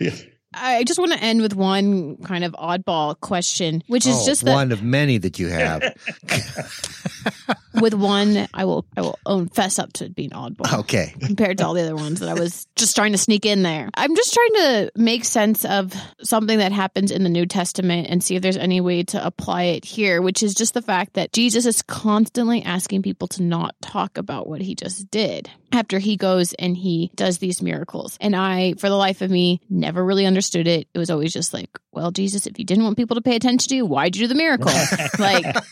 Yeah. I just want to end with one kind of oddball question, which is just one of many that you have. With one, I will fess up to being oddball. Okay. Compared to all the other ones that I was just trying to sneak in there. I'm just trying to make sense of something that happens in the New Testament and see if there's any way to apply it here, which is just the fact that Jesus is constantly asking people to not talk about what he just did after he goes and he does these miracles. And I, for the life of me, never really understood it. It was always just like, well, Jesus, if you didn't want people to pay attention to you, why'd you do the miracle?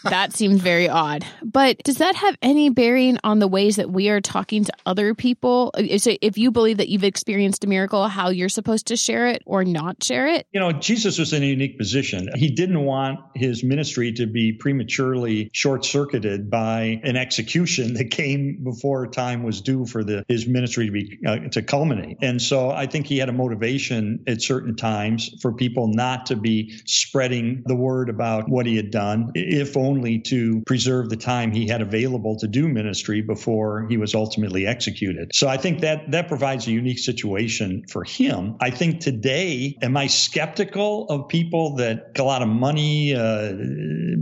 That seems very odd. But does that have any bearing on the ways that we are talking to other people? So if you believe that you've experienced a miracle, how you're supposed to share it or not share it? Jesus was in a unique position. He didn't want his ministry to be prematurely short-circuited by an execution that came before time was due for his ministry to culminate. And so I think he had a motivation at certain times for people not to be spreading the word about what he had done, if only to preserve the time he had available to do ministry before he was ultimately executed. So I think that provides a unique situation for him. I think today, am I skeptical of people that got a lot of money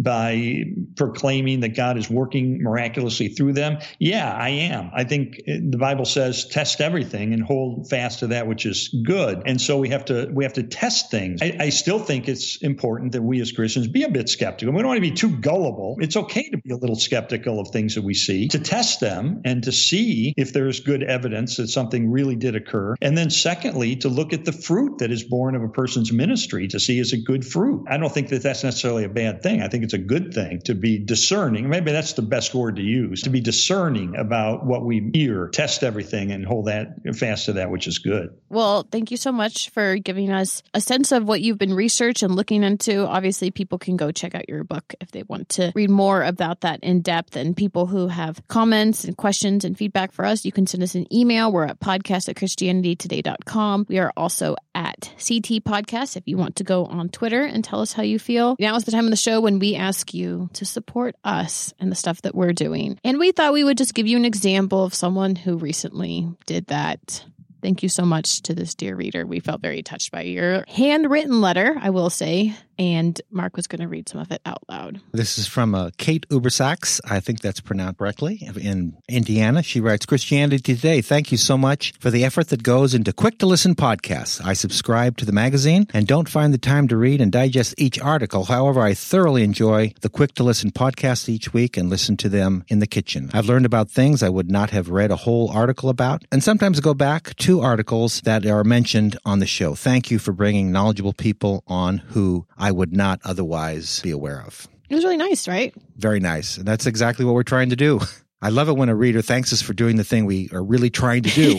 by proclaiming that God is working miraculously through them? Yeah, I am. I think the Bible says test everything and hold fast to that which is good. And so we have to test things. I still think it's important that we as Christians be a bit skeptical. We don't want to be too gullible. It's okay to be a little skeptical of things that we see, to test them and to see if there's good evidence that something really did occur. And then secondly, to look at the fruit that is born of a person's ministry to see is it good fruit. I don't think that that's necessarily a bad thing. I think it's a good thing to be discerning. Maybe that's the best word to use, to be discerning about what we hear or test everything and hold that fast to that, which is good. Well, thank you so much for giving us a sense of what you've been researching and looking into. Obviously, people can go check out your book if they want to read more about that in depth. And people who have comments and questions and feedback for us, you can send us an email. We're at podcast@christianitytoday.com. We are also at CT Podcast if you want to go on Twitter and tell us how you feel. Now is the time of the show when we ask you to support us and the stuff that we're doing. And we thought we would just give you an example of someone who recently did that. Thank you so much to this dear reader. We felt very touched by your handwritten letter, I will say. And Mark was going to read some of it out loud. This is from Kate Ubersachs. I think that's pronounced correctly. In Indiana, she writes, Christianity Today, thank you so much for the effort that goes into Quick to Listen podcasts. I subscribe to the magazine and don't find the time to read and digest each article. However, I thoroughly enjoy the Quick to Listen podcasts each week and listen to them in the kitchen. I've learned about things I would not have read a whole article about, and sometimes go back to articles that are mentioned on the show. Thank you for bringing knowledgeable people on who I would not otherwise be aware of. It was really nice, right? Very nice. And that's exactly what we're trying to do. I love it when a reader thanks us for doing the thing we are really trying to do.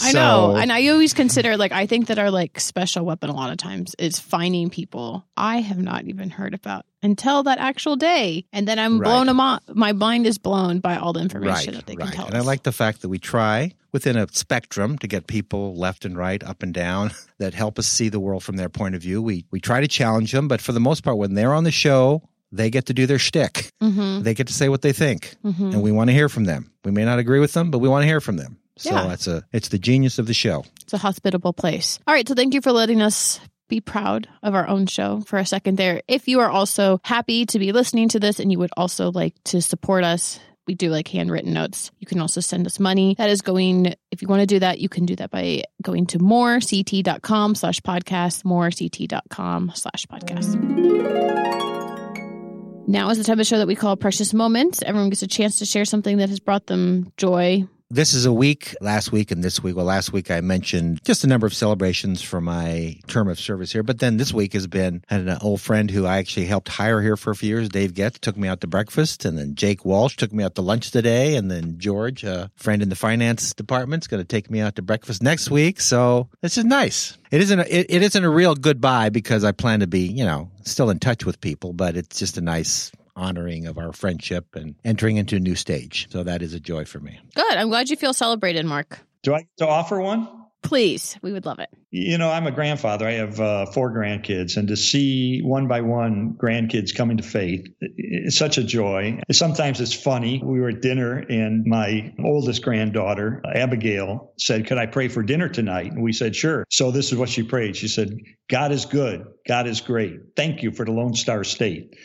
I know. And I always consider, I think that our, special weapon a lot of times is finding people I have not even heard about until that actual day. And then I'm blown amok. My mind is blown by all the information that they can tell us. And I like the fact that we try within a spectrum to get people left and right, up and down, that help us see the world from their point of view. We try to challenge them, but for the most part, when they're on the show, they get to do their shtick. Mm-hmm. They get to say what they think, and we want to hear from them. We may not agree with them, but we want to hear from them. So it's the genius of the show. It's a hospitable place. All right, so thank you for letting us be proud of our own show for a second there. If you are also happy to be listening to this and you would also like to support us, we do handwritten notes. You can also send us money. That is going, if you want to do that, you can do that by going to morect.com/podcast, morect.com/podcast. Now is the time of the show that we call Precious Moments. Everyone gets a chance to share something that has brought them joy. This is a week, last week and this week. Well, last week I mentioned just a number of celebrations for my term of service here. But then this week has been an old friend who I actually helped hire here for a few years. Dave Getz took me out to breakfast. And then Jake Walsh took me out to lunch today. And then George, a friend in the finance department, is going to take me out to breakfast next week. So this is nice. It isn't a real goodbye because I plan to be, still in touch with people. But it's just a nice honoring of our friendship and entering into a new stage. So that is a joy for me. Good. I'm glad you feel celebrated, Mark. Do I get to offer one? Please. We would love it. I'm a grandfather. I have four grandkids. And to see one by one grandkids coming to faith is such a joy. Sometimes it's funny. We were at dinner and my oldest granddaughter, Abigail, said, could I pray for dinner tonight? And we said, sure. So this is what she prayed. She said, God is good. God is great. Thank you for the Lone Star State.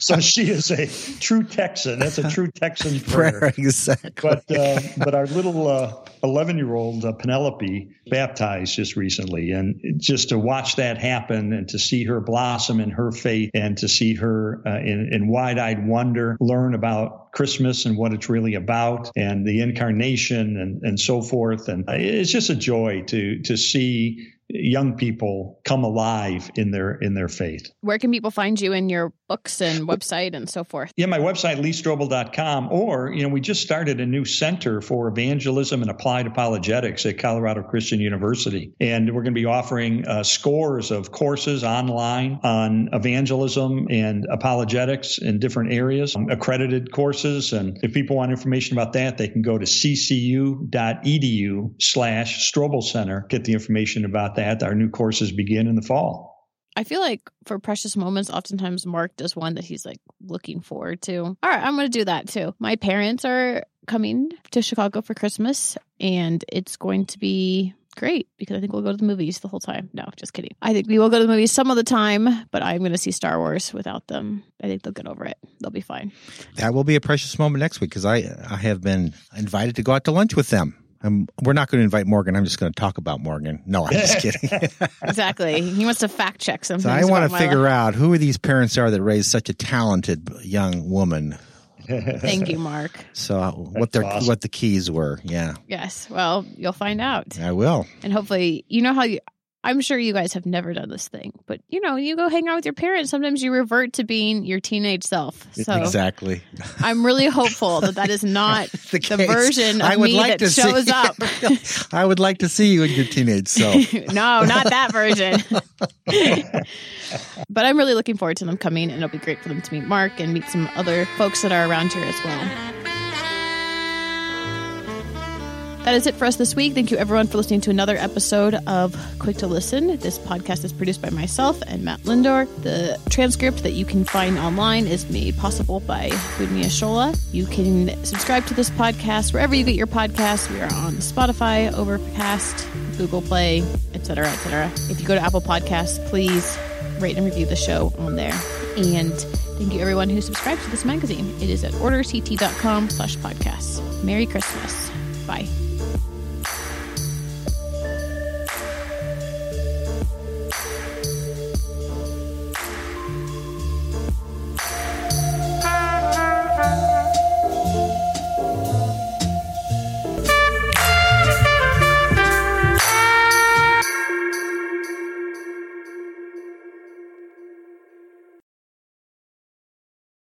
So she is a true Texan. That's a true Texan prayer. Exactly. But our little 11-year-old Penelope baptized just recently. And just to watch that happen and to see her blossom in her faith and to see her in wide-eyed wonder learn about Christmas and what it's really about and the incarnation and so forth. And it's just a joy to see young people come alive in their faith. Where can people find you in your books and website and so forth? Yeah, my website, leestrobel.com, or, we just started a new center for evangelism and applied apologetics at Colorado Christian University. And we're going to be offering scores of courses online on evangelism and apologetics in different areas, accredited courses. And if people want information about that, they can go to ccu.edu/Strobel Center, get the information about that. Our new courses begin in the fall. I feel like for Precious Moments, oftentimes Mark does one that he's looking forward to. All right, I'm going to do that too. My parents are coming to Chicago for Christmas, and it's going to be great because I think we'll go to the movies the whole time. No, just kidding. I think we will go to the movies some of the time, but I'm going to see Star Wars without them. I think they'll get over it. They'll be fine. That will be a precious moment next week because I have been invited to go out to lunch with them. We're not going to invite Morgan. I'm just going to talk about Morgan. No, I'm just kidding. Exactly. He wants to fact check something. So I want to figure out who these parents are that raised such a talented young woman. Thank you, Mark. So what the keys were. Yeah. Yes. Well, you'll find out. I will. And hopefully, I'm sure you guys have never done this thing, but, you know, you go hang out with your parents. Sometimes you revert to being your teenage self. So exactly. I'm really hopeful that that is not the version of me like that shows up. I would like to see you in your teenage self. No, not that version. But I'm really looking forward to them coming, and it'll be great for them to meet Mark and meet some other folks that are around here as well. That is it for us this week. Thank you, everyone, for listening to another episode of Quick to Listen. This podcast is produced by myself and Matt Lindor. The transcript that you can find online is made possible by Budnia Shola. You can subscribe to this podcast wherever you get your podcasts. We are on Spotify, Overcast, Google Play, etc., etc. If you go to Apple Podcasts, please rate and review the show on there. And thank you, everyone, who subscribes to this magazine. It is at orderct.com/podcasts. Merry Christmas. Bye.